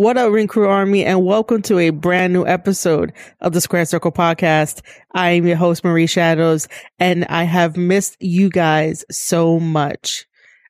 What up, Ring Crew Army, and welcome to a brand new episode of the Square Circle Podcast. I am your host, Marie Shadows, and I have missed you guys so much.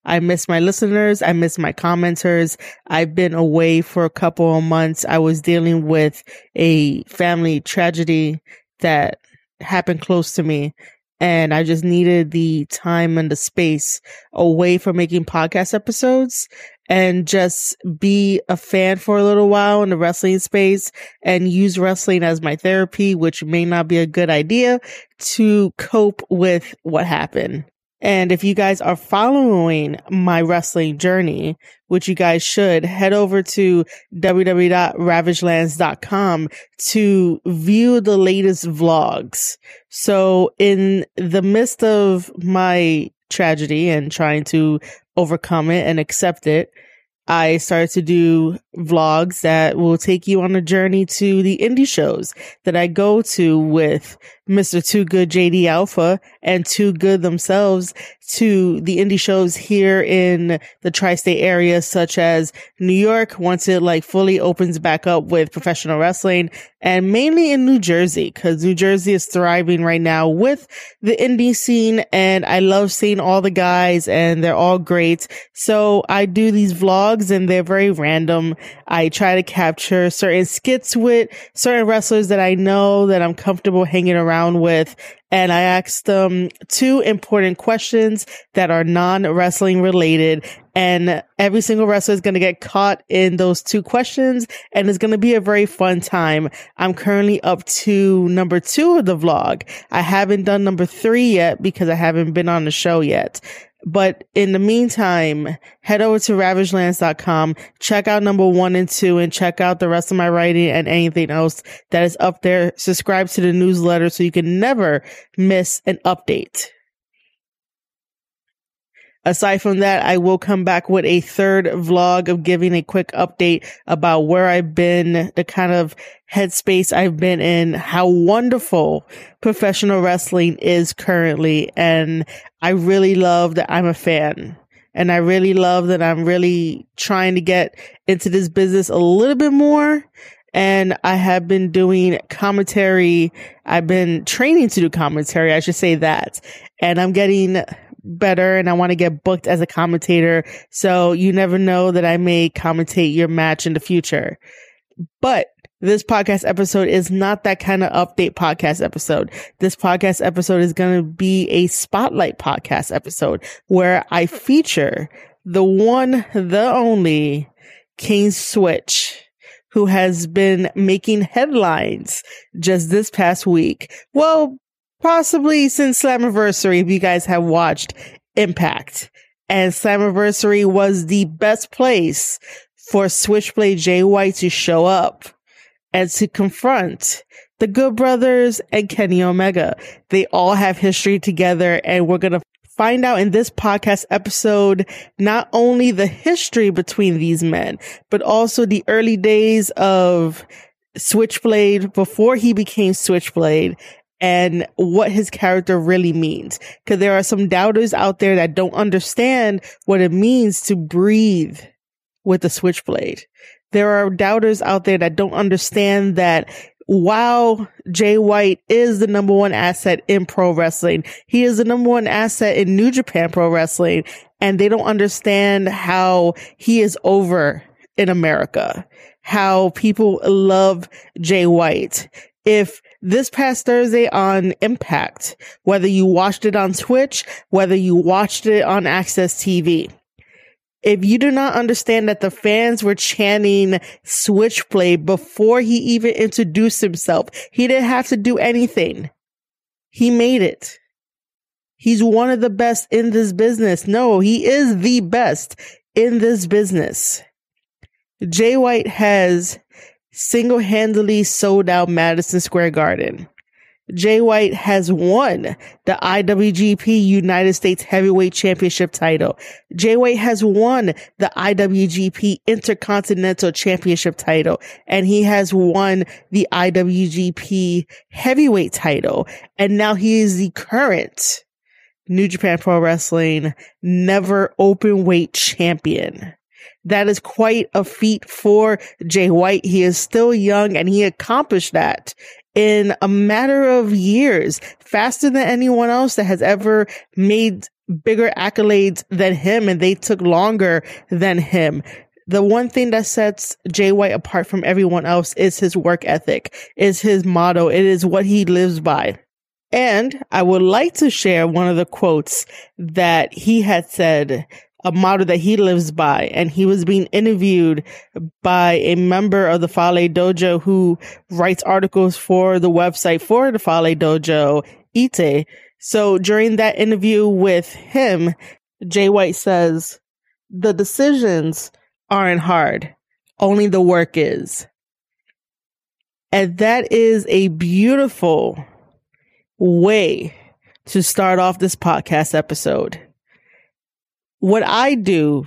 I miss my listeners. I miss my commenters. I've been away for a couple of months. I was dealing with a family tragedy that happened close to me, and I just needed the time and the space away from making podcast episodes and just be a fan for a little while in the wrestling space and use wrestling as my therapy, which may not be a good idea, to cope with what happened. And if you guys are following my wrestling journey, which you guys should, head over to www.ravagelands.com to view the latest vlogs. So in the midst of my tragedy and trying to overcome it and accept it, I started to do vlogs that will take you on a journey to the indie shows that I go to with Mr. Too Good JD Alpha and Too Good themselves, to the indie shows here in the tri-state area, such as New York, once it fully opens back up with professional wrestling, and mainly in New Jersey, because New Jersey is thriving right now with the indie scene, and I love seeing all the guys, and they're all great. So I do these vlogs, and they're very random. I try to capture certain skits with certain wrestlers that I know that I'm comfortable hanging around with, and I asked them two important questions that are non-wrestling related, and every single wrestler is going to get caught in those two questions, and it's going to be a very fun time. I'm currently up to number 2 of the vlog. I haven't done number 3 yet because I haven't been on the show yet. But in the meantime, head over to ravagelands.com, check out number 1 and 2, and check out the rest of my writing and anything else that is up there. Subscribe to the newsletter so you can never miss an update. Aside from that, I will come back with a third vlog of giving a quick update about where I've been, the kind of headspace I've been in, how wonderful professional wrestling is currently. And I really love that I'm a fan, and I really love that I'm really trying to get into this business a little bit more. And I have been doing commentary. I've been training to do commentary, I should say that. And I'm getting better, and I want to get booked as a commentator, so you never know that I may commentate your match in the future. But this podcast episode is not that kind of update podcast episode. This podcast episode is going to be a spotlight podcast episode where I feature the one, the only King Switch, who has been making headlines just this past week. Well, possibly since Slammiversary, if you guys have watched Impact. And Slammiversary was the best place for Switchblade Jay White to show up and to confront the Good Brothers and Kenny Omega. They all have history together, and we're going to find out in this podcast episode not only the history between these men, but also the early days of Switchblade before he became Switchblade, and what his character really means. Because there are some doubters out there that don't understand what it means to breathe with the Switchblade. There are doubters out there that don't understand that while Jay White is the number one asset in pro wrestling, he is the number one asset in New Japan Pro Wrestling, and they don't understand how he is over in America, how people love Jay White. If this past Thursday on Impact, whether you watched it on Twitch, whether you watched it on Access TV, if you do not understand that the fans were chanting Switchblade before he even introduced himself, he didn't have to do anything. He made it. He's one of the best in this business. No, he is the best in this business. Jay White has single-handedly sold out Madison Square Garden. Jay White has won the IWGP United States Heavyweight Championship title. Jay White has won the IWGP Intercontinental Championship title. And he has won the IWGP Heavyweight title. And now he is the current New Japan Pro Wrestling Never Openweight Champion. That is quite a feat for Jay White. He is still young, and he accomplished that in a matter of years, faster than anyone else that has ever made bigger accolades than him, and they took longer than him. The one thing that sets Jay White apart from everyone else is his work ethic, is his motto. It is what he lives by. And I would like to share one of the quotes that he had said, a motto that he lives by. And he was being interviewed by a member of the Fale Dojo who writes articles for the website for the Fale Dojo, Ite. So during that interview with him, Jay White says, "The decisions aren't hard. Only the work is." And that is a beautiful way to start off this podcast episode. What I do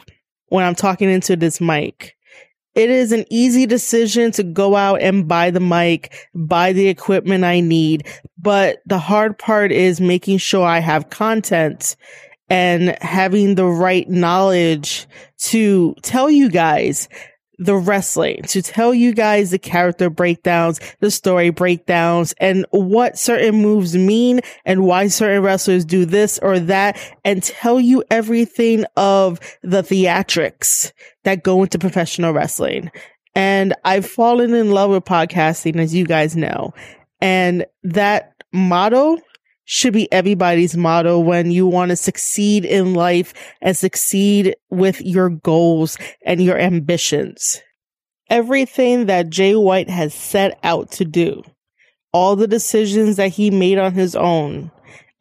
when I'm talking into this mic, it is an easy decision to go out and buy the mic, buy the equipment I need. But the hard part is making sure I have content and having the right knowledge to tell you guys the wrestling, to tell you guys the character breakdowns, the story breakdowns, and what certain moves mean and why certain wrestlers do this or that, and tell you everything of the theatrics that go into professional wrestling. And I've fallen in love with podcasting, as you guys know. And that motto should be everybody's motto when you want to succeed in life and succeed with your goals and your ambitions. Everything that Jay White has set out to do, all the decisions that he made on his own,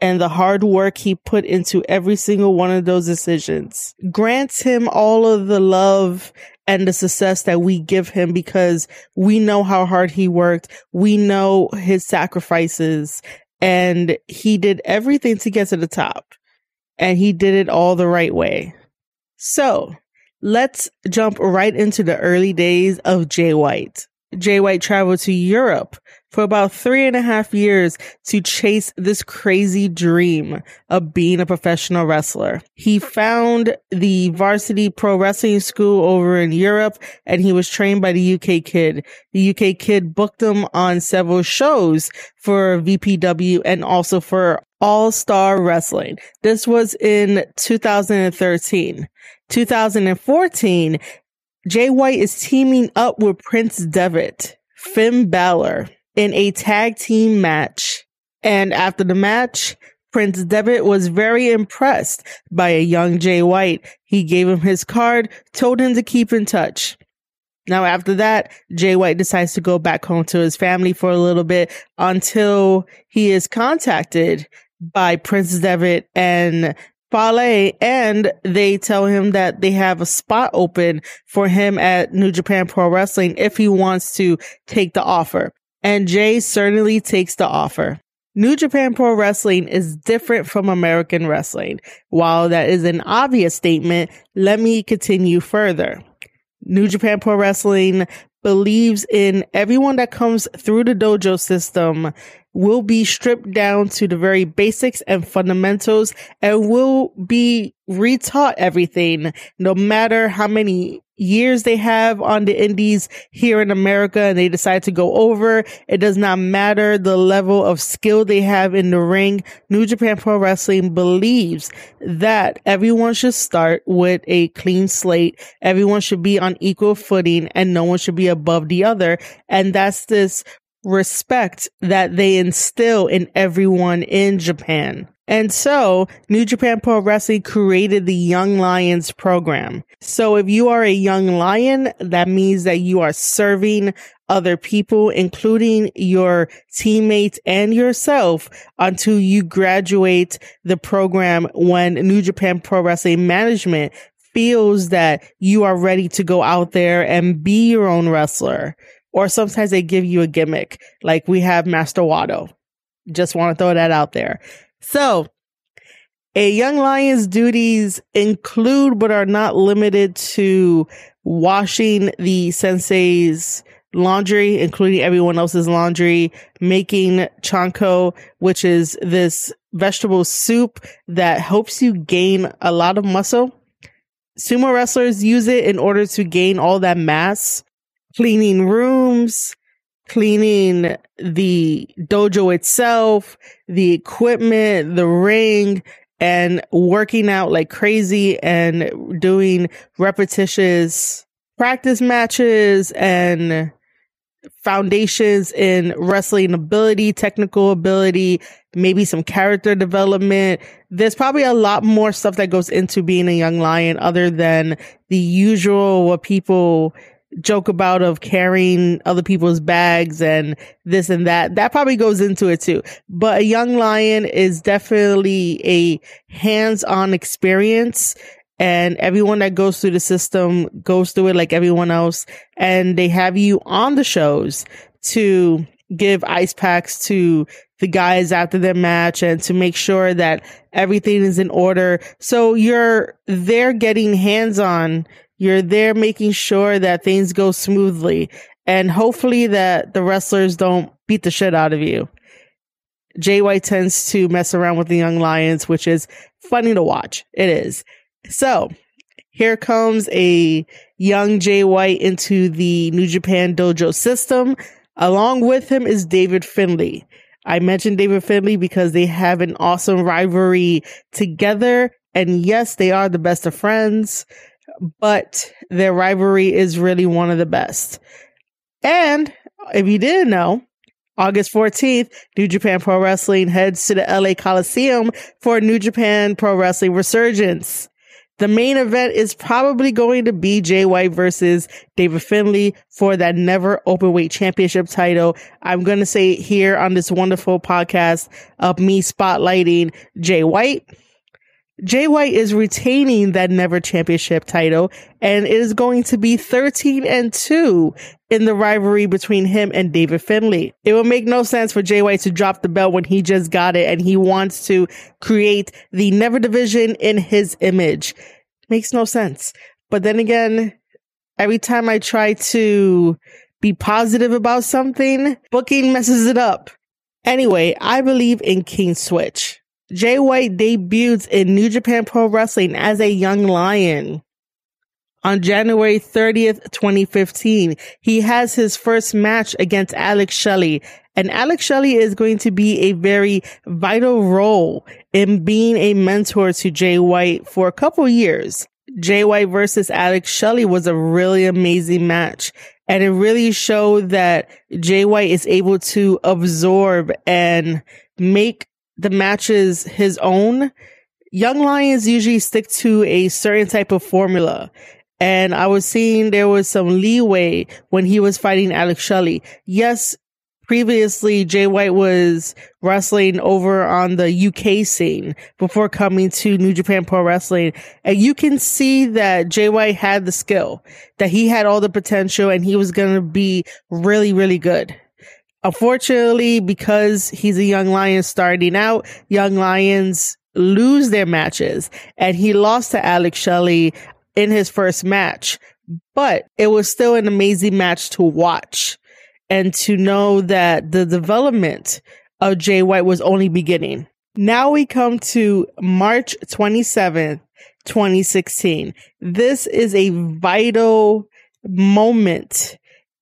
and the hard work he put into every single one of those decisions grants him all of the love and the success that we give him, because we know how hard he worked. We know his sacrifices. And he did everything to get to the top, and he did it all the right way. So let's jump right into the early days of Jay White. Jay White traveled to Europe for about 3.5 years to chase this crazy dream of being a professional wrestler. He found the Varsity Pro Wrestling School over in Europe, and he was trained by the UK Kid. The UK Kid booked him on several shows for VPW and also for All-Star Wrestling. This was in 2013. 2014, Jay White is teaming up with Prince Devitt, Finn Balor, in a tag team match. And after the match, Prince Devitt was very impressed by a young Jay White. He gave him his card, told him to keep in touch. Now, after that, Jay White decides to go back home to his family for a little bit until he is contacted by Prince Devitt and Fale, and they tell him that they have a spot open for him at New Japan Pro Wrestling if he wants to take the offer. And Jay certainly takes the offer. New Japan Pro Wrestling is different from American wrestling. While that is an obvious statement, let me continue further. New Japan Pro Wrestling believes in everyone that comes through the dojo system will be stripped down to the very basics and fundamentals and will be retaught everything, no matter how many years they have on the indies here in America and they decide to go over. It does not matter the level of skill they have in the ring. New Japan Pro Wrestling believes that everyone should start with a clean slate. Everyone should be on equal footing and no one should be above the other. And that's this respect that they instill in everyone in Japan. And so New Japan Pro Wrestling created the Young Lions program. So if you are a young lion, that means that you are serving other people, including your teammates and yourself, until you graduate the program when New Japan Pro Wrestling management feels that you are ready to go out there and be your own wrestler. Or sometimes they give you a gimmick, like we have Master Wado. Just want to throw that out there. So, a Young Lion's duties include but are not limited to washing the sensei's laundry, including everyone else's laundry, making chanko, which is this vegetable soup that helps you gain a lot of muscle, Sumo wrestlers use it in order to gain all that mass, cleaning rooms, cleaning the dojo itself, the equipment, the ring, and working out like crazy and doing repetitious practice matches and foundations in wrestling ability, technical ability, maybe some character development. There's probably a lot more stuff that goes into being a young lion other than the usual what people joke about of carrying other people's bags and this and that. That probably goes into it too. But a young lion is definitely a hands-on experience, and everyone that goes through the system goes through it like everyone else. And they have you on the shows to give ice packs to the guys after their match and to make sure that everything is in order. So you're there getting hands-on. You're there making sure that things go smoothly, and hopefully that the wrestlers don't beat the shit out of you. Jay White tends to mess around with the young lions, which is funny to watch. It is. So here comes a young Jay White into the New Japan Dojo system. Along with him is David Finlay. I mentioned David Finlay because they have an awesome rivalry together. And yes, they are the best of friends, but their rivalry is really one of the best. And if you didn't know, August 14th, New Japan Pro Wrestling heads to the LA Coliseum for New Japan Pro Wrestling Resurgence. The main event is probably going to be Jay White versus David Finlay for that Never Openweight Championship title. I'm going to say here on this wonderful podcast of me spotlighting Jay White. Jay White is retaining that Never Championship title, and it is going to be 13-2 in the rivalry between him and David Finlay. It would make no sense for Jay White to drop the belt when he just got it, and he wants to create the Never division in his image. Makes no sense. But then again, every time I try to be positive about something, booking messes it up. Anyway, I believe in King Switch. Jay White debuts in New Japan Pro Wrestling as a young lion on January 30th, 2015. He has his first match against Alex Shelley, and Alex Shelley is going to be a very vital role in being a mentor to Jay White for a couple years. Jay White versus Alex Shelley was a really amazing match, and it really showed that Jay White is able to absorb and make the matches his own. Young lions usually stick to a certain type of formula, and I was seeing there was some leeway when he was fighting Alex Shelley. Yes, previously Jay White was wrestling over on the UK scene before coming to New Japan Pro Wrestling, and you can see that Jay White had the skill, that he had all the potential, and he was going to be really, really good. Unfortunately, because he's a young lion starting out, young lions lose their matches, and he lost to Alex Shelley in his first match, but it was still an amazing match to watch and to know that the development of Jay White was only beginning. Now we come to March 27th, 2016. This is a vital moment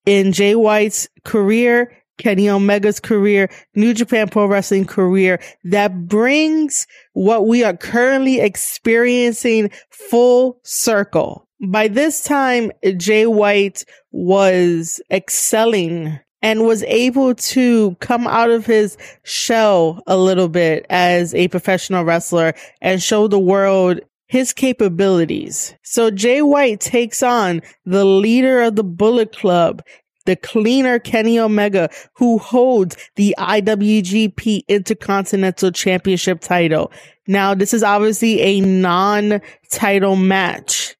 in Jay White's career, Kenny Omega's career, New Japan Pro Wrestling career, that brings what we are currently experiencing full circle. By this time, Jay White was excelling and was able to come out of his shell a little bit as a professional wrestler and show the world his capabilities. So Jay White takes on the leader of the Bullet Club, the cleaner Kenny Omega, who holds the IWGP Intercontinental Championship title. Now, this is obviously a non-title match,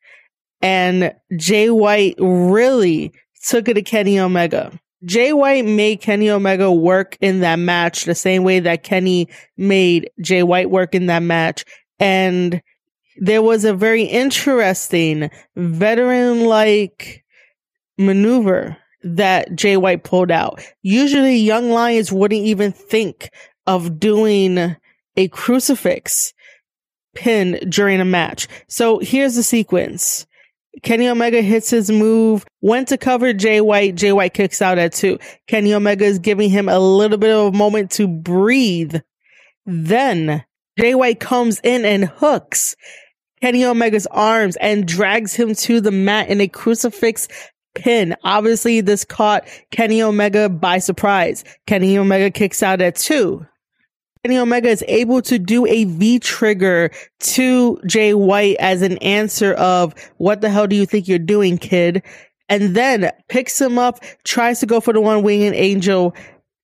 and Jay White really took it to Kenny Omega. Jay White made Kenny Omega work in that match the same way that Kenny made Jay White work in that match, and there was a very interesting veteran-like maneuver that Jay White pulled out. Usually young lions wouldn't even think of doing a crucifix, pin during a match. So here's the sequence. Kenny Omega hits his move, went to cover Jay White. Jay White kicks out at 2. Kenny Omega is giving him a little bit of a moment to breathe. Then Jay White comes in and hooks Kenny Omega's arms and drags him to the mat in a crucifix pin. Obviously, this caught Kenny Omega by surprise. Kenny Omega kicks out at 2. Kenny Omega is able to do a V-trigger to Jay White as an answer of, what the hell do you think you're doing, kid? And then picks him up, tries to go for the one-winged angel.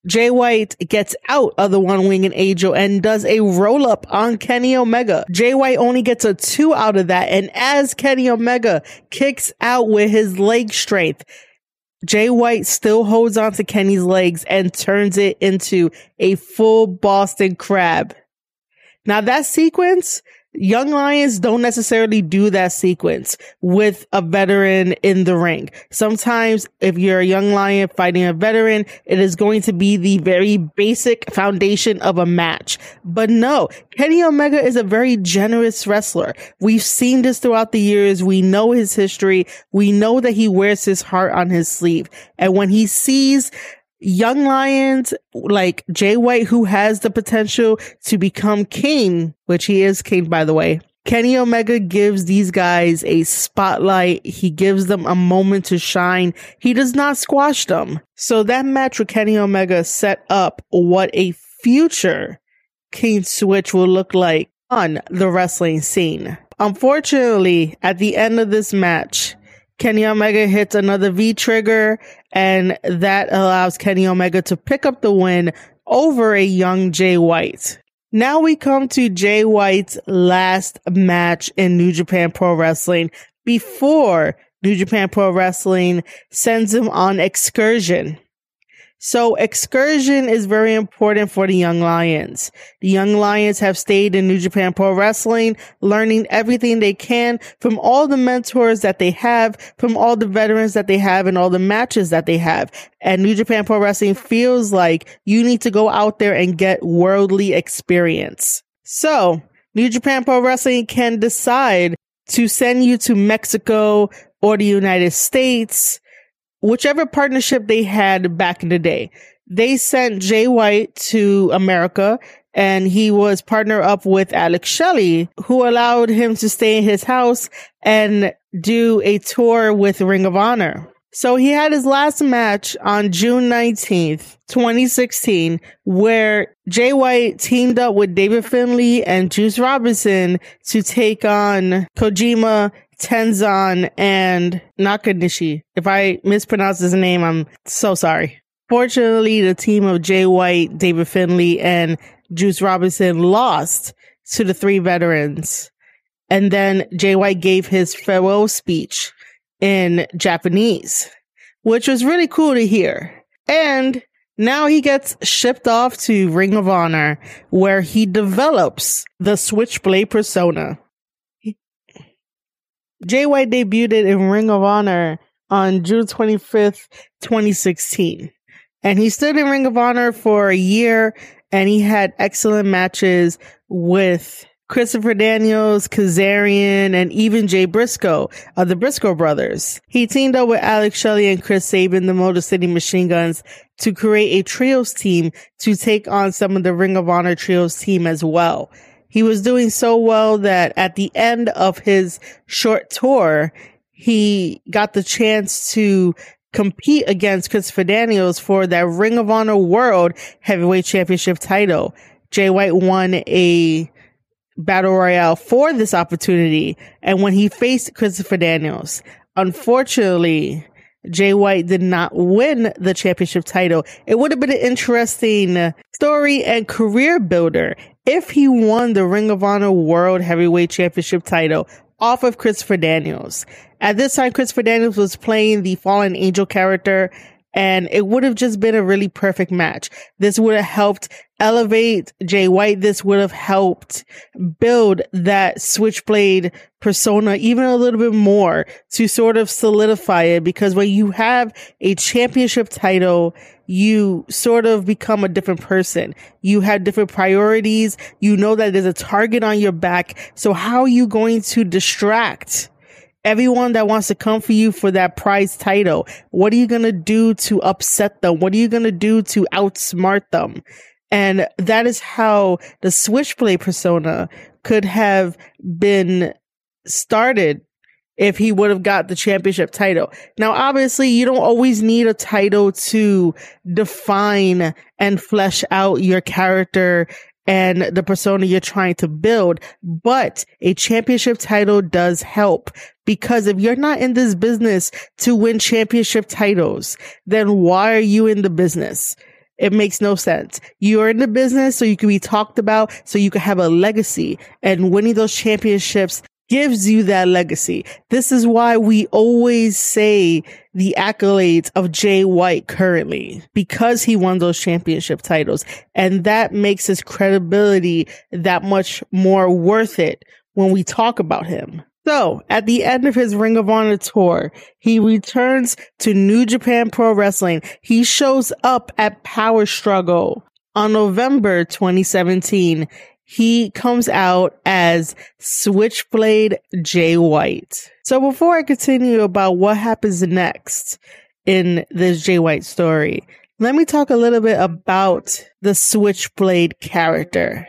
Jay White gets out of the one-winged angel and does a roll-up on Kenny Omega. Jay White only gets a 2 out of that. And as Kenny Omega kicks out with his leg strength, Jay White still holds on to Kenny's legs and turns it into a full Boston Crab. Now that sequence, young lions don't necessarily do that sequence with a veteran in the ring. Sometimes if you're a young lion fighting a veteran, it is going to be the very basic foundation of a match. But no, Kenny Omega is a very generous wrestler. We've seen this throughout the years. We know his history. We know that he wears his heart on his sleeve. And when he sees young lions like Jay White, who has the potential to become king, which he is king, by the way, Kenny Omega gives these guys a spotlight. He gives them a moment to shine. He does not squash them. So that match with Kenny Omega set up what a future King Switch will look like on the wrestling scene. Unfortunately, at the end of this match, Kenny Omega hits another V-trigger, and that allows Kenny Omega to pick up the win over a young Jay White. Now we come to Jay White's last match in New Japan Pro Wrestling before New Japan Pro Wrestling sends him on excursion. So excursion is very important for the Young Lions. The Young Lions have stayed in New Japan Pro Wrestling, learning everything they can from all the mentors that they have, from all the veterans that they have, and all the matches that they have. And New Japan Pro Wrestling feels like you need to go out there and get worldly experience. So New Japan Pro Wrestling can decide to send you to Mexico or the United States, whichever partnership they had back in the day. They sent Jay White to America, and he was partnered up with Alex Shelley, who allowed him to stay in his house and do a tour with Ring of Honor. So he had his last match on June 19th, 2016, where Jay White teamed up with David Finlay and Juice Robinson to take on Kojima, Tenzan, and Nakanishi. If I mispronounce his name, I'm so sorry. Fortunately, the team of Jay White, David Finlay, and Juice Robinson lost to the three veterans. And then Jay White gave his farewell speech in Japanese, which was really cool to hear. And now he gets shipped off to Ring of Honor, where he develops the Switchblade persona. Jay White debuted in Ring of Honor on June 25th, 2016. And he stood in Ring of Honor for a year, and he had excellent matches with Christopher Daniels, Kazarian, and even Jay Briscoe of the Briscoe Brothers. He teamed up with Alex Shelley and Chris Sabin, the Motor City Machine Guns, to create a trios team to take on some of the Ring of Honor trios team as well. He was doing so well that at the end of his short tour, he got the chance to compete against Christopher Daniels for that Ring of Honor World Heavyweight Championship title. Jay White won a battle royale for this opportunity, and when he faced Christopher Daniels, unfortunately, Jay White did not win the championship title. It would have been an interesting story and career builder if he won the Ring of Honor World Heavyweight Championship title off of Christopher Daniels. At this time, Christopher Daniels was playing the Fallen Angel character, and it would have just been a really perfect match. This would have helped elevate Jay White. This would have helped build that Switchblade persona even a little bit more to sort of solidify it, because when you have a championship title, you sort of become a different person. You have different priorities. You know that there's a target on your back. So how are you going to distract everyone that wants to come for you for that prize title? What are you going to do to upset them? What are you going to do to outsmart them? And that is how the Switchblade persona could have been started if he would have got the championship title. Now, obviously, you don't always need a title to define and flesh out your character and the persona you're trying to build, but a championship title does help, because if you're not in this business to win championship titles, then why are you in the business? It makes no sense. You are in the business so you can be talked about, so you can have a legacy, and winning those championships gives you that legacy. This is why we always say the accolades of Jay White currently, because he won those championship titles, and that makes his credibility that much more worth it when we talk about him. So, at the end of his Ring of Honor tour, he returns to New Japan Pro Wrestling. He shows up at Power Struggle on November 2017. He comes out as Switchblade Jay White. So, before I continue about what happens next in this Jay White story, let me talk a little bit about the Switchblade character.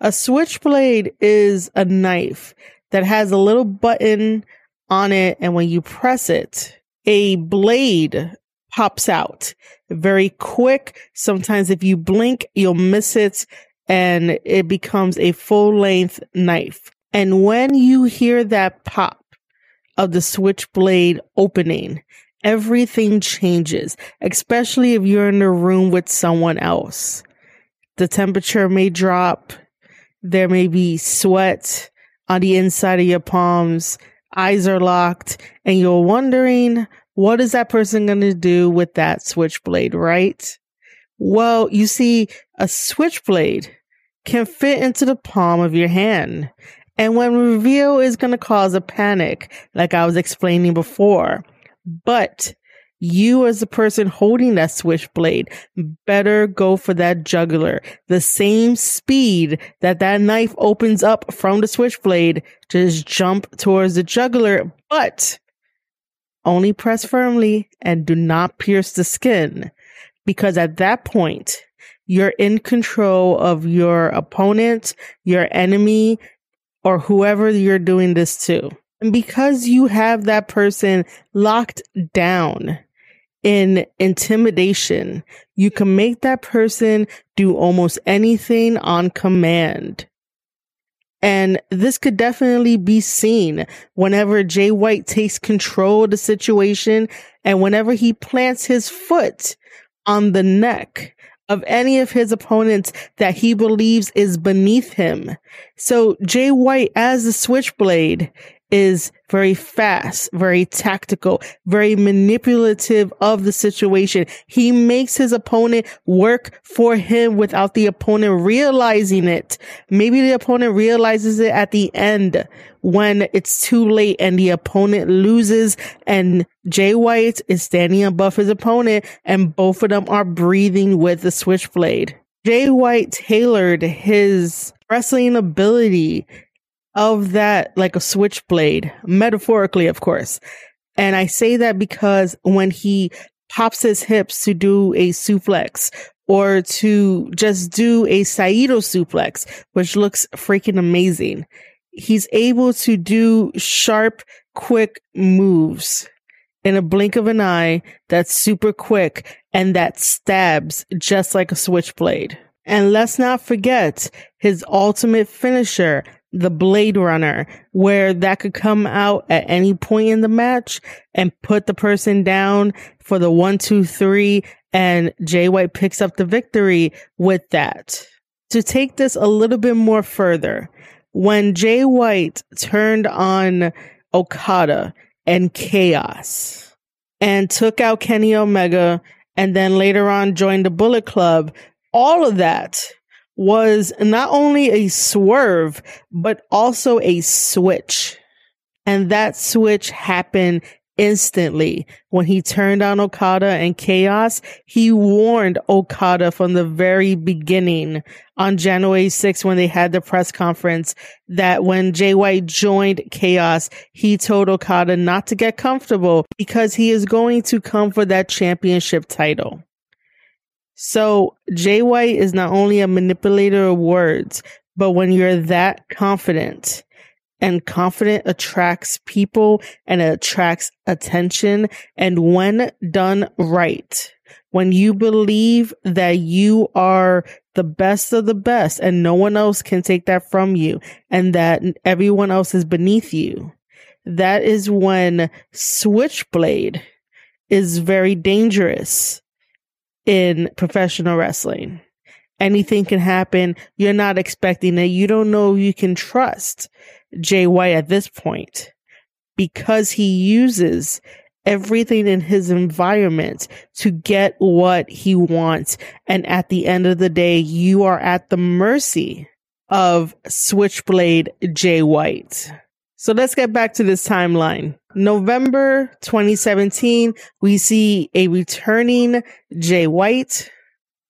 A Switchblade is a knife that has a little button on it, and when you press it, a blade pops out. Very quick. Sometimes if you blink, you'll miss it, and it becomes a full-length knife. And when you hear that pop of the Switchblade opening, everything changes, especially if you're in a room with someone else. The temperature may drop. There may be sweat on the inside of your palms, eyes are locked, and you're wondering, what is that person going to do with that switchblade, right? Well, you see, a switchblade can fit into the palm of your hand, and when revealed, is going to cause a panic, like I was explaining before. But you, as the person holding that switchblade, better go for that jugular. The same speed that that knife opens up from the switchblade, just jump towards the jugular, but only press firmly and do not pierce the skin. Because at that point, you're in control of your opponent, your enemy, or whoever you're doing this to. And because you have that person locked down in intimidation, you can make that person do almost anything on command. And this could definitely be seen whenever Jay White takes control of the situation and whenever he plants his foot on the neck of any of his opponents that he believes is beneath him. So Jay White, as the Switchblade, is very fast, very tactical, very manipulative of the situation. He makes his opponent work for him without the opponent realizing it. Maybe the opponent realizes it at the end when it's too late and the opponent loses and Jay White is standing above his opponent and both of them are breathing with the switchblade. Jay White tailored his wrestling ability of that like a switchblade, metaphorically, of course. And I say that because when he pops his hips to do a suplex or to just do a Saito suplex, which looks freaking amazing, he's able to do sharp, quick moves in a blink of an eye that's super quick and that stabs just like a switchblade. And let's not forget his ultimate finisher, the Blade Runner, where that could come out at any point in the match and put the person down for the 1, 2, 3, and Jay White picks up the victory with that. To take this a little bit more further, when Jay White turned on Okada and Chaos and took out Kenny Omega and then later on joined the Bullet Club, all of that was not only a swerve, but also a switch. And that switch happened instantly. When he turned on Okada and Chaos, he warned Okada from the very beginning on January 6th when they had the press conference that when Jay White joined Chaos, he told Okada not to get comfortable because he is going to come for that championship title. So Jay White is not only a manipulator of words, but when you're that confident, and confident attracts people and it attracts attention. And when done right, when you believe that you are the best of the best and no one else can take that from you and that everyone else is beneath you, that is when Switchblade is very dangerous in professional wrestling. Anything can happen. You're not expecting it. You don't know you can trust Jay White at this point because he uses everything in his environment to get what he wants. And at the end of the day, you are at the mercy of Switchblade Jay White. So let's get back to this timeline. November 2017, we see a returning Jay White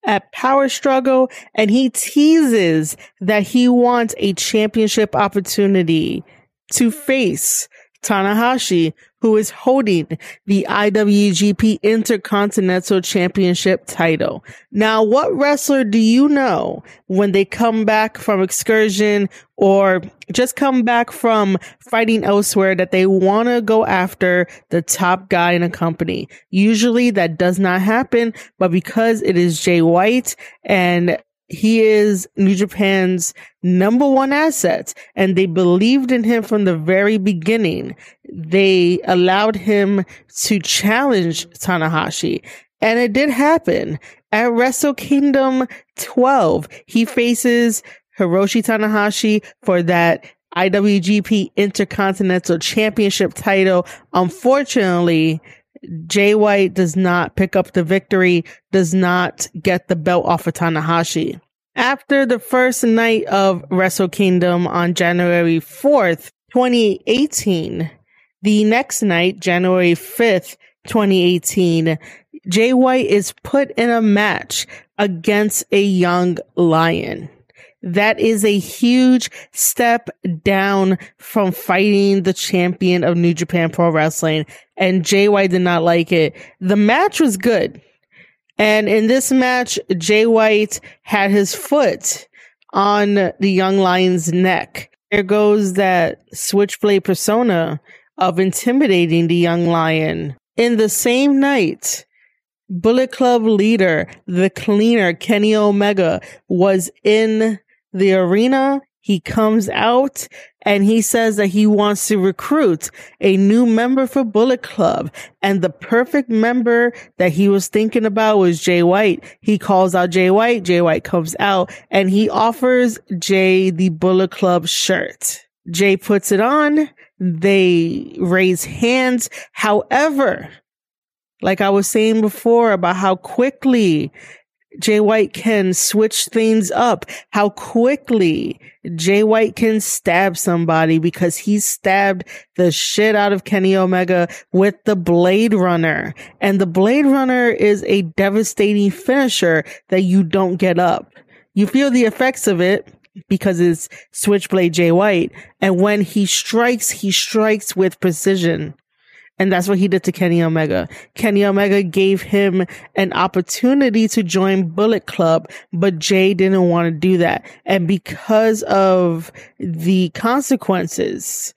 at Power Struggle, and he teases that he wants a championship opportunity to face Tanahashi, who is holding the IWGP Intercontinental Championship title. Now, what wrestler do you know when they come back from excursion or just come back from fighting elsewhere that they want to go after the top guy in a company? Usually that does not happen, but because it is Jay White and he is New Japan's number one asset, and they believed in him from the very beginning, they allowed him to challenge Tanahashi. And it did happen. At Wrestle Kingdom 12, he faces Hiroshi Tanahashi for that IWGP Intercontinental Championship title. Unfortunately, Jay White does not pick up the victory, does not get the belt off of Tanahashi. After the first night of Wrestle Kingdom on January 4th, 2018, the next night, January 5th, 2018, Jay White is put in a match against a young lion. That is a huge step down from fighting the champion of New Japan Pro Wrestling, and Jay White did not like it. The match was good, and in this match, Jay White had his foot on the young lion's neck. There goes that Switchblade persona of intimidating the young lion. In the same night, Bullet Club leader, the cleaner, Kenny Omega, was in the arena. He comes out and he says that he wants to recruit a new member for Bullet Club. And the perfect member that he was thinking about was Jay White. He calls out Jay White. Jay White comes out and he offers Jay the Bullet Club shirt. Jay puts it on. They raise hands. However, like I was saying before about how quickly Jay White can switch things up, how quickly Jay White can stab somebody, because he stabbed the shit out of Kenny Omega with the Blade Runner. And the Blade Runner is a devastating finisher that you don't get up. You feel the effects of it because it's Switchblade Jay White. And when he strikes with precision. And that's what he did to Kenny Omega. Kenny Omega gave him an opportunity to join Bullet Club, but Jay didn't want to do that. And because of the consequences,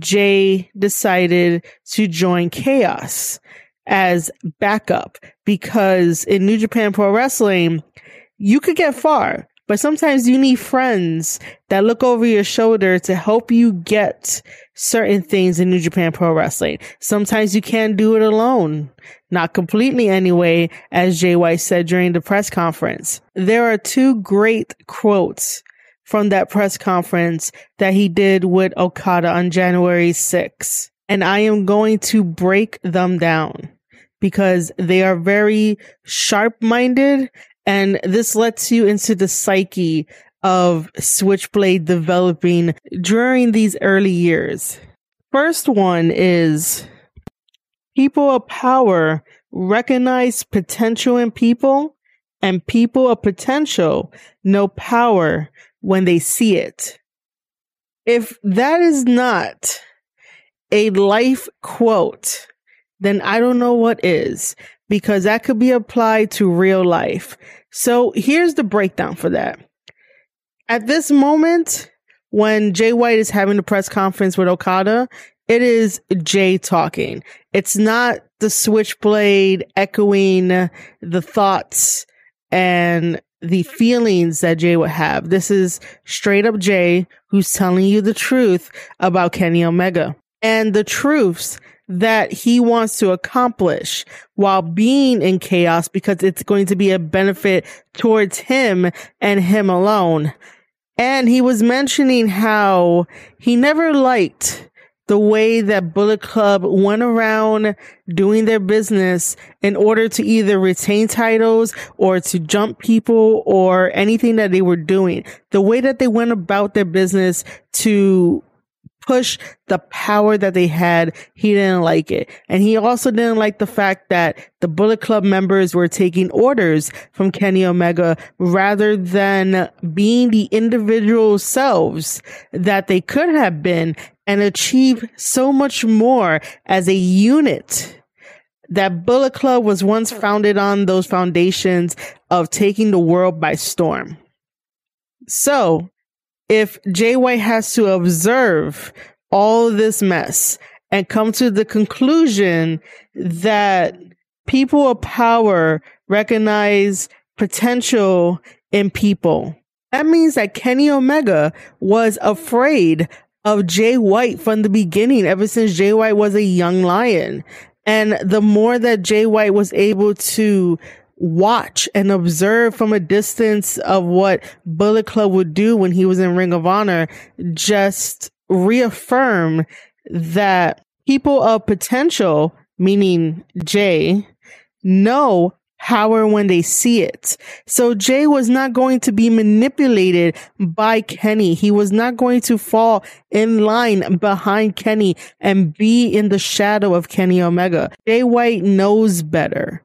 Jay decided to join Chaos as backup, because in New Japan Pro Wrestling, you could get far, but sometimes you need friends that look over your shoulder to help you get certain things in New Japan Pro Wrestling. Sometimes you can't do it alone. Not completely anyway, as Jay White said during the press conference. There are two great quotes from that press conference that he did with Okada on January 6th. And I am going to break them down because they are very sharp-minded. And this lets you into the psyche of Switchblade developing during these early years. First one is people of power recognize potential in people, and people of potential know power when they see it. If that is not a life quote, then I don't know what is, because that could be applied to real life. So here's the breakdown for that. At this moment, when Jay White is having the press conference with Okada, it is Jay talking. It's not the Switchblade echoing the thoughts and the feelings that Jay would have. This is straight up Jay who's telling you the truth about Kenny Omega and the truths that he wants to accomplish while being in Chaos, because it's going to be a benefit towards him and him alone. And he was mentioning how he never liked the way that Bullet Club went around doing their business in order to either retain titles or to jump people or anything that they were doing. The way that they went about their business to push the power that they had, he didn't like it. And he also didn't like the fact that the Bullet Club members were taking orders from Kenny Omega rather than being the individual selves that they could have been and achieve so much more as a unit. That Bullet Club was once founded on those foundations of taking the world by storm. So if Jay White has to observe all this mess and come to the conclusion that people of power recognize potential in people, that means that Kenny Omega was afraid of Jay White from the beginning, ever since Jay White was a young lion. And the more that Jay White was able to watch and observe from a distance of what Bullet Club would do when he was in Ring of Honor, just reaffirm that people of potential, meaning Jay, know power when they see it. So Jay was not going to be manipulated by Kenny. He was not going to fall in line behind Kenny and be in the shadow of Kenny Omega. Jay White knows better.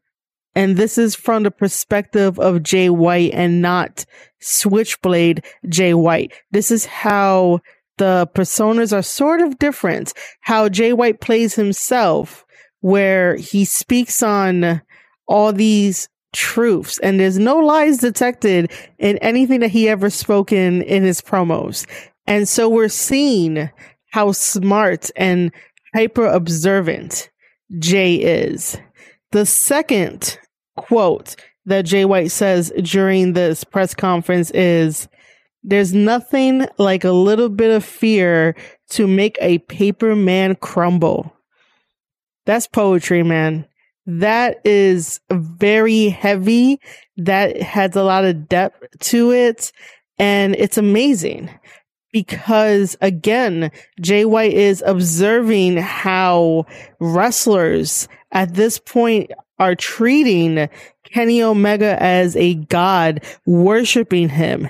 And this is from the perspective of Jay White and not Switchblade Jay White. This is how the personas are sort of different. How Jay White plays himself, where he speaks on all these truths, and there's no lies detected in anything that he ever spoken in his promos. And so we're seeing how smart and hyper observant Jay is. The second quote that Jay White says during this press conference is, "There's nothing like a little bit of fear to make a paper man crumble." That's poetry, man. That is very heavy. That has a lot of depth to it. And it's amazing because, again, Jay White is observing how wrestlers at this point are treating Kenny Omega as a god, worshiping him.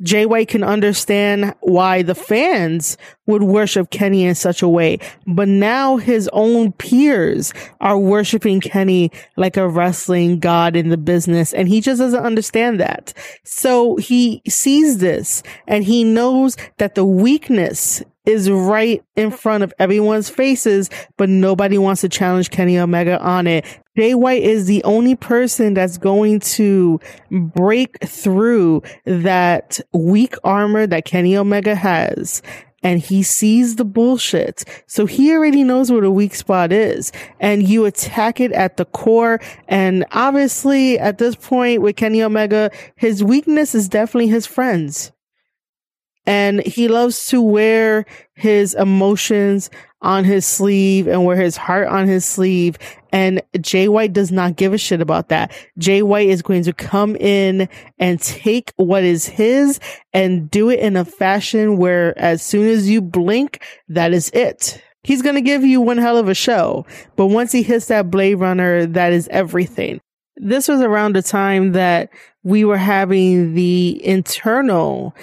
Jay White can understand why the fans would worship Kenny in such a way, but now his own peers are worshiping Kenny like a wrestling god in the business, and he just doesn't understand that. So he sees this, and he knows that the weakness is right in front of everyone's faces, but nobody wants to challenge Kenny Omega on it. Jay White is the only person that's going to break through that weak armor that Kenny Omega has. And he sees the bullshit. So he already knows where the weak spot is. And you attack it at the core. And obviously, at this point with Kenny Omega, his weakness is definitely his friends. And he loves to wear his emotions on his sleeve and wear his heart on his sleeve. And Jay White does not give a shit about that. Jay White is going to come in and take what is his and do it in a fashion where as soon as you blink, that is it. He's going to give you one hell of a show. But once he hits that Blade Runner, that is everything. This was around the time that we were having the internal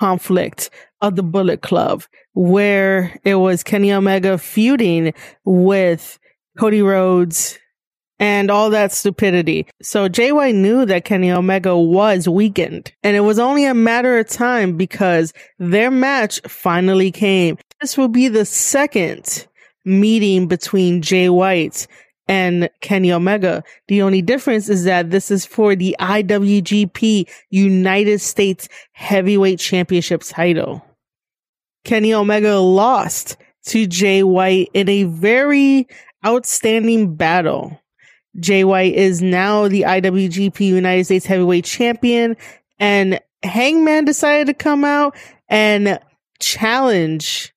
conflict of the Bullet Club, where it was Kenny Omega feuding with Cody Rhodes and all that stupidity. So Jay White knew that Kenny Omega was weakened, and it was only a matter of time because their match finally came. This will be the second meeting between Jay White and Kenny Omega. The only difference is that this is for the IWGP United States Heavyweight Championship title. Kenny Omega lost to Jay White in a very outstanding battle. Jay White is now the IWGP United States Heavyweight Champion, and Hangman decided to come out and challenge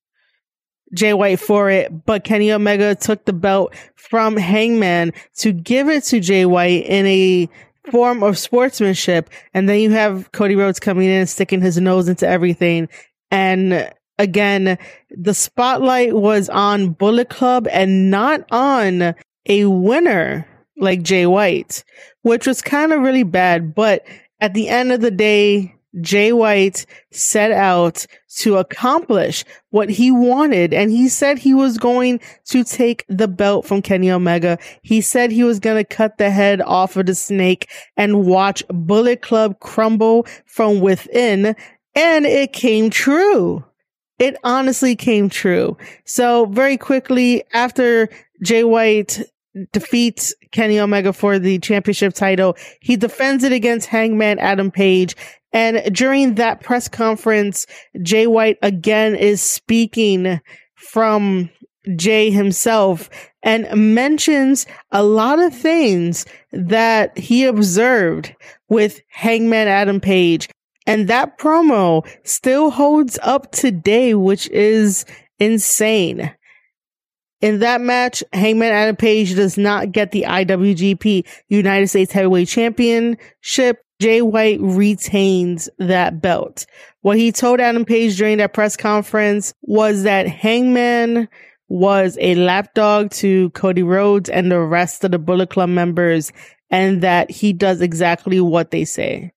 Jay White for it, but Kenny Omega took the belt from Hangman to give it to Jay White in a form of sportsmanship. And then you have Cody Rhodes coming in, sticking his nose into everything. And again, the spotlight was on Bullet Club and not on a winner like Jay White, which was kind of really bad. But at the end of the day, Jay White set out to accomplish what he wanted, and he said he was going to take the belt from Kenny Omega. He said he was going to cut the head off of the snake and watch Bullet Club crumble from within, and it came true. It honestly came true. So very quickly after Jay White defeats Kenny Omega for the championship title, he defends it against Hangman Adam Page. And during that press conference, Jay White again is speaking from Jay himself and mentions a lot of things that he observed with Hangman Adam Page. And that promo still holds up today, which is insane. In that match, Hangman Adam Page does not get the IWGP United States Heavyweight Championship. Jay White retains that belt. What he told Adam Page during that press conference was that Hangman was a lapdog to Cody Rhodes and the rest of the Bullet Club members, and that he does exactly what they say.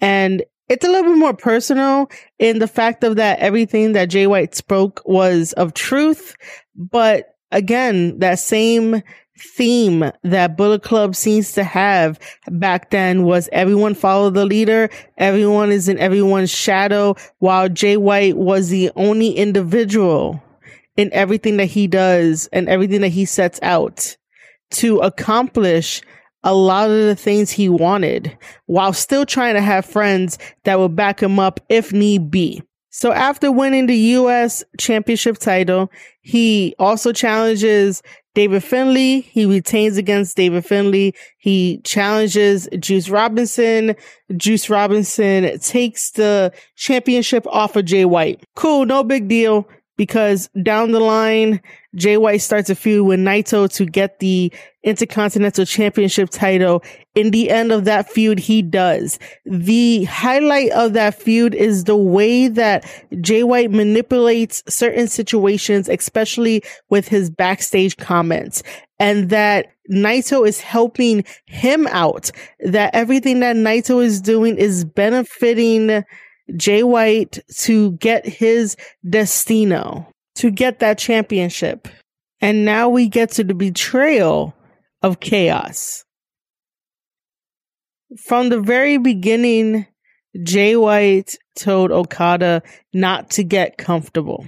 And it's a little bit more personal in the fact of that everything that Jay White spoke was of truth. But again, that same theme that Bullet Club seems to have back then was everyone follow the leader. Everyone is in everyone's shadow, while Jay White was the only individual in everything that he does and everything that he sets out to accomplish a lot of the things he wanted, while still trying to have friends that would back him up if need be. So after winning the U.S. championship title, he also challenges David Finlay. He retains against David Finlay. He challenges Juice Robinson. Juice Robinson takes the championship off of Jay White. Cool, no big deal, because down the line, Jay White starts a feud with Naito to get the Intercontinental Championship title. In the end of that feud, he does. The highlight of that feud is the way that Jay White manipulates certain situations, especially with his backstage comments, and that Naito is helping him out, that everything that Naito is doing is benefiting Jay White to get his destino, to get that championship. And now we get to the betrayal of Chaos. From the very beginning, Jay White told Okada not to get comfortable.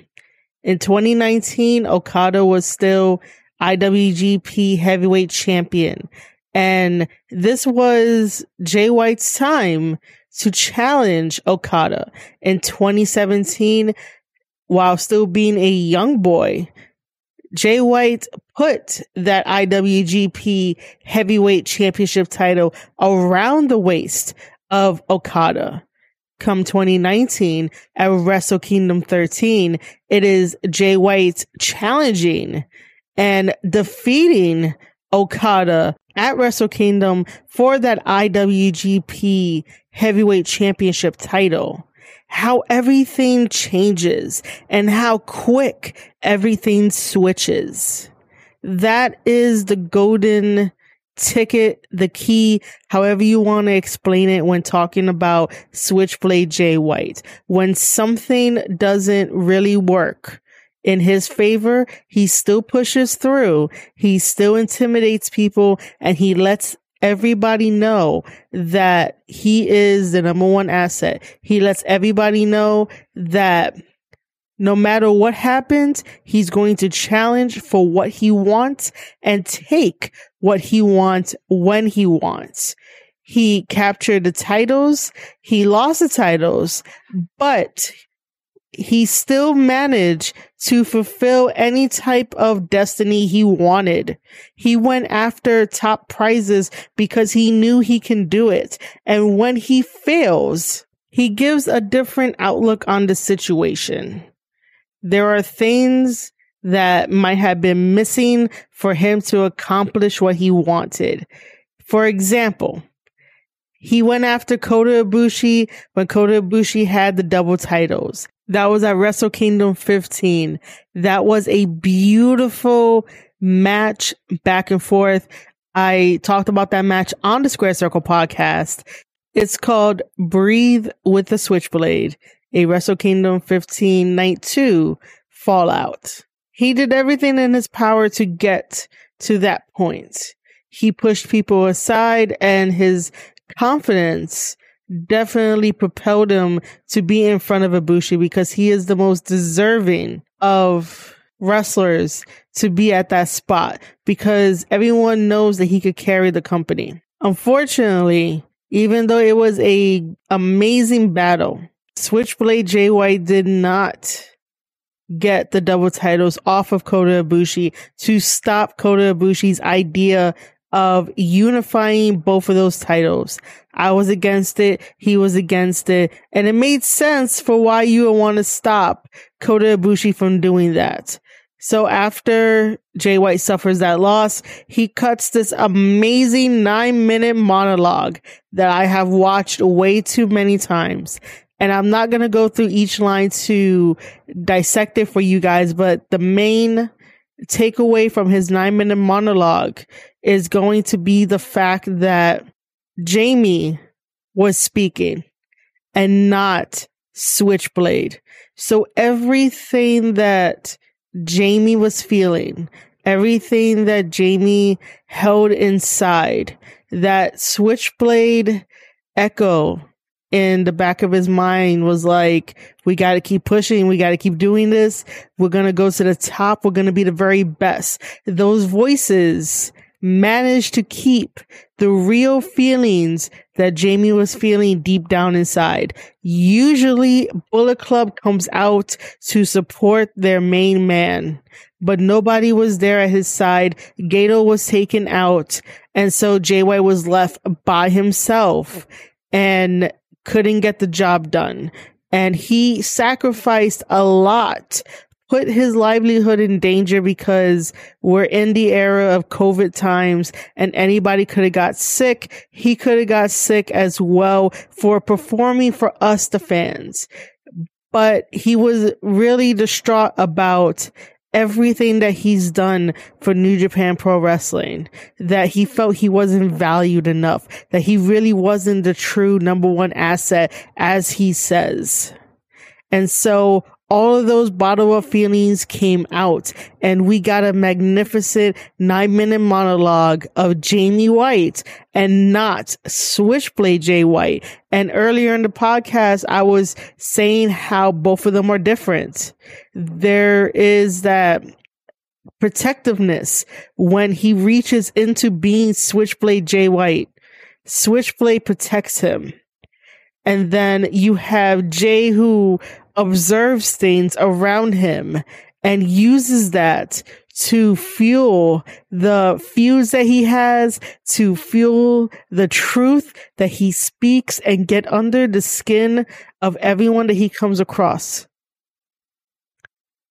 In 2019, Okada was still IWGP Heavyweight Champion, and this was Jay White's time to challenge Okada. In 2017, while still being a young boy, Jay White put that IWGP Heavyweight Championship title around the waist of Okada. Come 2019 at Wrestle Kingdom 13, it is Jay White challenging and defeating Okada at Wrestle Kingdom for that IWGP Heavyweight Championship title. How everything changes and how quick everything switches. That is the golden ticket, the key, however you want to explain it when talking about Switchblade Jay White. When something doesn't really work in his favor, he still pushes through. He still intimidates people, and he lets everybody know that he is the number one asset. He lets everybody know that no matter what happens, he's going to challenge for what he wants and take what he wants when he wants. He captured the titles. He lost the titles, but he still managed to fulfill any type of destiny he wanted. He went after top prizes because he knew he can do it. And when he fails, he gives a different outlook on the situation. There are things that might have been missing for him to accomplish what he wanted. For example, he went after Kota Ibushi when Kota Ibushi had the double titles. That was at Wrestle Kingdom 15. That was a beautiful match back and forth. I talked about that match on the Square Circle podcast. It's called Breathe with the Switchblade, a Wrestle Kingdom 15 Night 2 fallout. He did everything in his power to get to that point. He pushed people aside, and his confidence definitely propelled him to be in front of Ibushi because he is the most deserving of wrestlers to be at that spot because everyone knows that he could carry the company. Unfortunately, even though it was an amazing battle, Switchblade Jay White did not get the double titles off of Kota Ibushi to stop Kota Ibushi's idea of unifying both of those titles. I was against it. He was against it. And it made sense for why you would want to stop Kota Ibushi from doing that. So after Jay White suffers that loss, he cuts this amazing 9-minute monologue that I have watched way too many times. And I'm not going to go through each line to dissect it for you guys, but the main takeaway from his 9-minute monologue is going to be the fact that Jamie was speaking and not Switchblade. So everything that Jamie was feeling, everything that Jamie held inside, that Switchblade echo in the back of his mind was like, we got to keep pushing. We got to keep doing this. We're going to go to the top. We're going to be the very best. Those voices managed to keep the real feelings that Jamie was feeling deep down inside. Usually Bullet Club comes out to support their main man, but nobody was there at his side. Gato was taken out. And so Jay White was left by himself and couldn't get the job done. And he sacrificed a lot, put his livelihood in danger because we're in the era of COVID times and anybody could have got sick. He could have got sick as well for performing for us, the fans. But he was really distraught about everything that he's done for New Japan Pro Wrestling, that he felt he wasn't valued enough, that he really wasn't the true number one asset, as he says. And so all of those bottle of feelings came out, and we got a magnificent 9-minute monologue of Jamie White and not Switchblade Jay White. And earlier in the podcast, I was saying how both of them are different. There is that protectiveness when he reaches into being Switchblade Jay White. Switchblade protects him. And then you have Jay, who observes things around him and uses that to fuel the feuds that he has, to fuel the truth that he speaks and get under the skin of everyone that he comes across.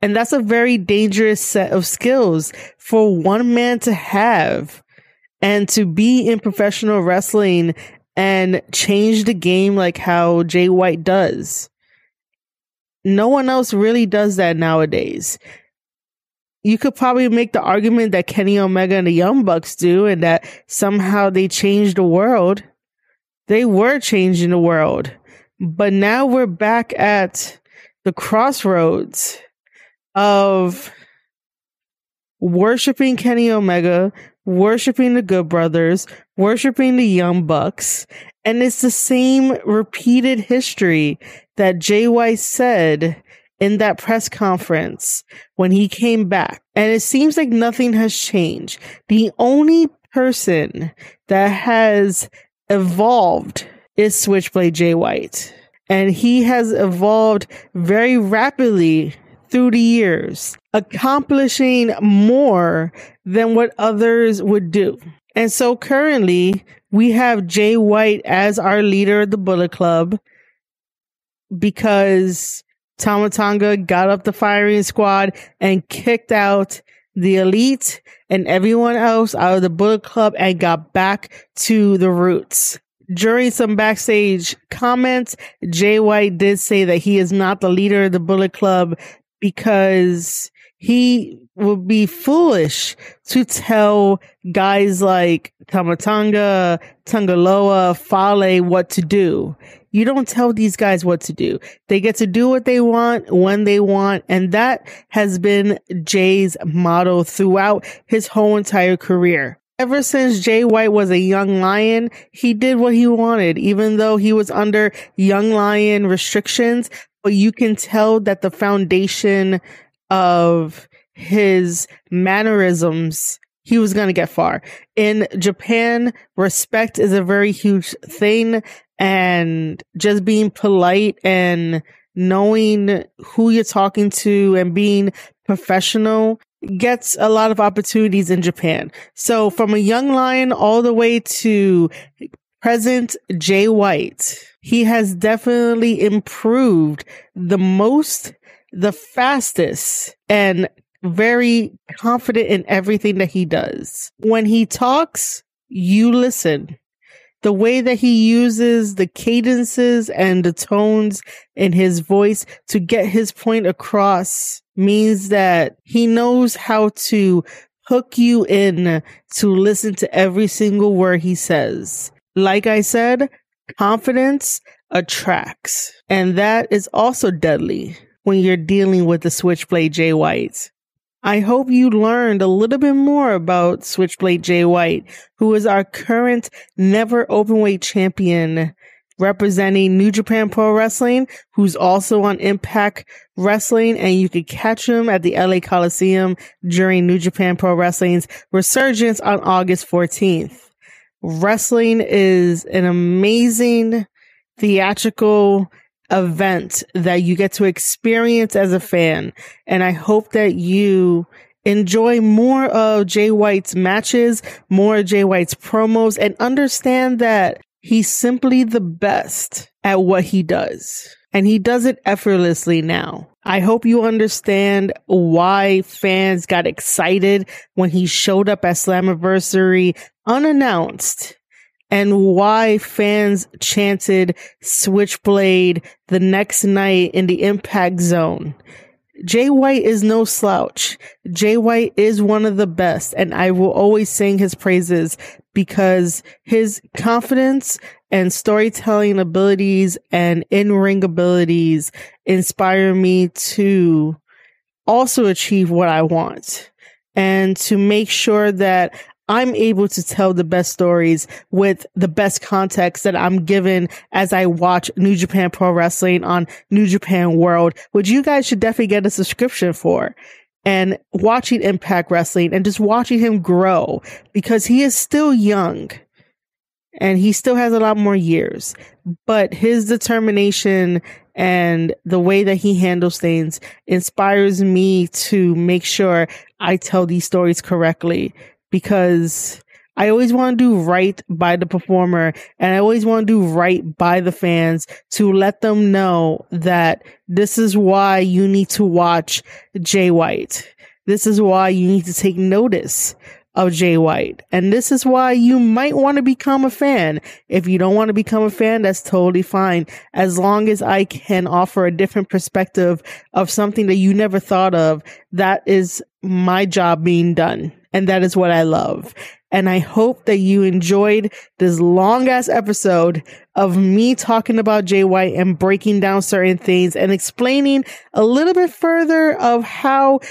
And that's a very dangerous set of skills for one man to have and to be in professional wrestling and change the game like how Jay White does. No one else really does that nowadays. you could probably make the argument that Kenny Omega and the Young Bucks do, and that somehow they changed the world. They were changing the world. But now we're back at the crossroads of worshiping Kenny Omega, worshiping the Good Brothers, worshiping the Young Bucks. And it's the same repeated history that Jay White said in that press conference when he came back. And it seems like nothing has changed. The only person that has evolved is Switchblade Jay White. And he has evolved very rapidly through the years, accomplishing more than what others would do. And so currently, we have Jay White as our leader of the Bullet Club because Tama Tonga got up the firing squad and kicked out the Elite and everyone else out of the Bullet Club and got back to the roots. During some backstage comments, Jay White did say that he is not the leader of the Bullet Club because he would be foolish to tell guys like Tama Tonga, Tungaloa, Fale what to do. You don't tell these guys what to do. They get to do what they want, when they want. And that has been Jay's motto throughout his whole entire career. Ever since Jay White was a young lion, he did what he wanted, even though he was under young lion restrictions. But you can tell that the foundation of his mannerisms, he was going to get far. In Japan, respect is a very huge thing, and just being polite and knowing who you're talking to and being professional gets a lot of opportunities in Japan. So from a young lion all the way to present Jay White, he has definitely improved the most, the fastest, and very confident in everything that he does. When he talks, you listen. The way that he uses the cadences and the tones in his voice to get his point across means that he knows how to hook you in to listen to every single word he says. Like I said, confidence attracts. And that is also deadly when you're dealing with the Switchblade Jay White. I hope you learned a little bit more about Switchblade Jay White, who is our current Never Openweight Champion representing New Japan Pro Wrestling, who's also on Impact Wrestling, and you can catch him at the LA Coliseum during New Japan Pro Wrestling's resurgence on August 14th. Wrestling is an amazing theatrical event that you get to experience as a fan. And I hope that you enjoy more of Jay White's matches, more of Jay White's promos, and understand that he's simply the best at what he does. And he does it effortlessly now. I hope you understand why fans got excited when he showed up at Slammiversary unannounced, and why fans chanted Switchblade the next night in the Impact Zone. Jay White is no slouch. Jay White is one of the best, and I will always sing his praises because his confidence and storytelling abilities and in-ring abilities inspire me to also achieve what I want and to make sure that I'm able to tell the best stories with the best context that I'm given as I watch New Japan Pro Wrestling on New Japan World, which you guys should definitely get a subscription for, and watching Impact Wrestling and just watching him grow because he is still young and he still has a lot more years, but his determination and the way that he handles things inspires me to make sure I tell these stories correctly. Because I always want to do right by the performer and I always want to do right by the fans to let them know that this is why you need to watch Jay White. This is why you need to take notice of Jay White. And this is why you might want to become a fan. If you don't want to become a fan, that's totally fine. As long as I can offer a different perspective of something that you never thought of, that is my job being done. And that is what I love. And I hope that you enjoyed this long-ass episode of me talking about Jay White and breaking down certain things and explaining a little bit further of how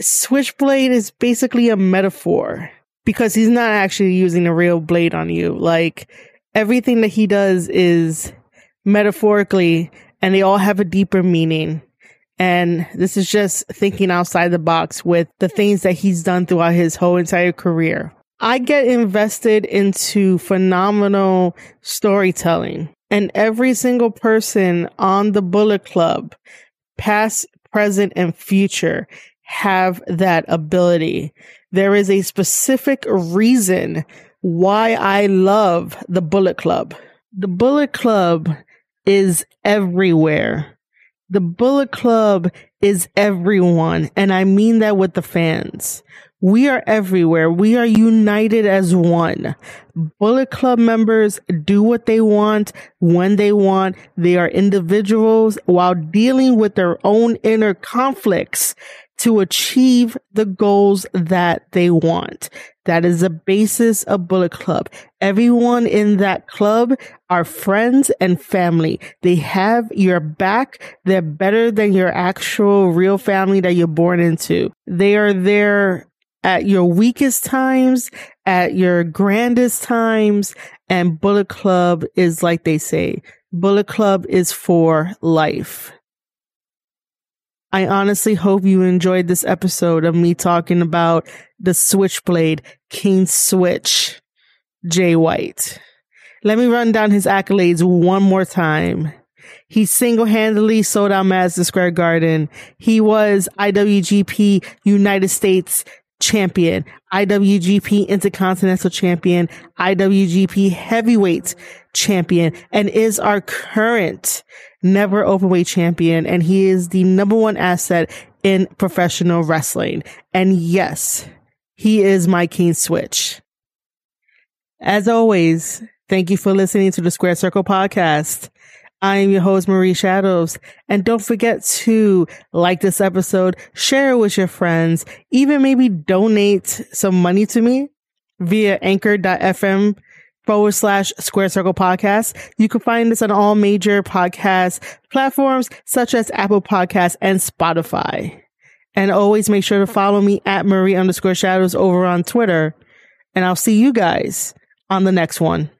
Switchblade is basically a metaphor, because he's not actually using a real blade on you. Like, everything that he does is metaphorically, and they all have a deeper meaning. And this is just thinking outside the box with the things that he's done throughout his whole entire career. I get invested into phenomenal storytelling, and every single person on the Bullet Club, past, present, and future, have that ability. There is a specific reason why I love the Bullet Club. The Bullet Club is everywhere. The Bullet Club is everyone, and I mean that with the fans. We are everywhere. We are united as one. Bullet Club members do what they want, when they want. They are individuals while dealing with their own inner conflicts to achieve the goals that they want. That is the basis of Bullet Club. Everyone in that club are friends and family. They have your back. They're better than your actual real family that you're born into. They are there at your weakest times, at your grandest times, and Bullet Club is, like they say, Bullet Club is for life. I honestly hope you enjoyed this episode of me talking about the Switchblade, King Switch, Jay White. Let me run down his accolades one more time. He single-handedly sold out Madison Square Garden. He was IWGP United States Champion, IWGP Intercontinental Champion, IWGP Heavyweight Champion, and is our current Never Openweight Champion. And he is the number one asset in professional wrestling. And yes, he is my King Switch. As always, thank you for listening to the Square Circle Podcast. I am your host, Marie Shadows. And don't forget to like this episode, share it with your friends, even maybe donate some money to me via anchor.fm/Square Circle Podcast. You can find this on all major podcast platforms such as Apple Podcasts and Spotify. And always make sure to follow me at Marie_Shadows over on Twitter. And I'll see you guys on the next one.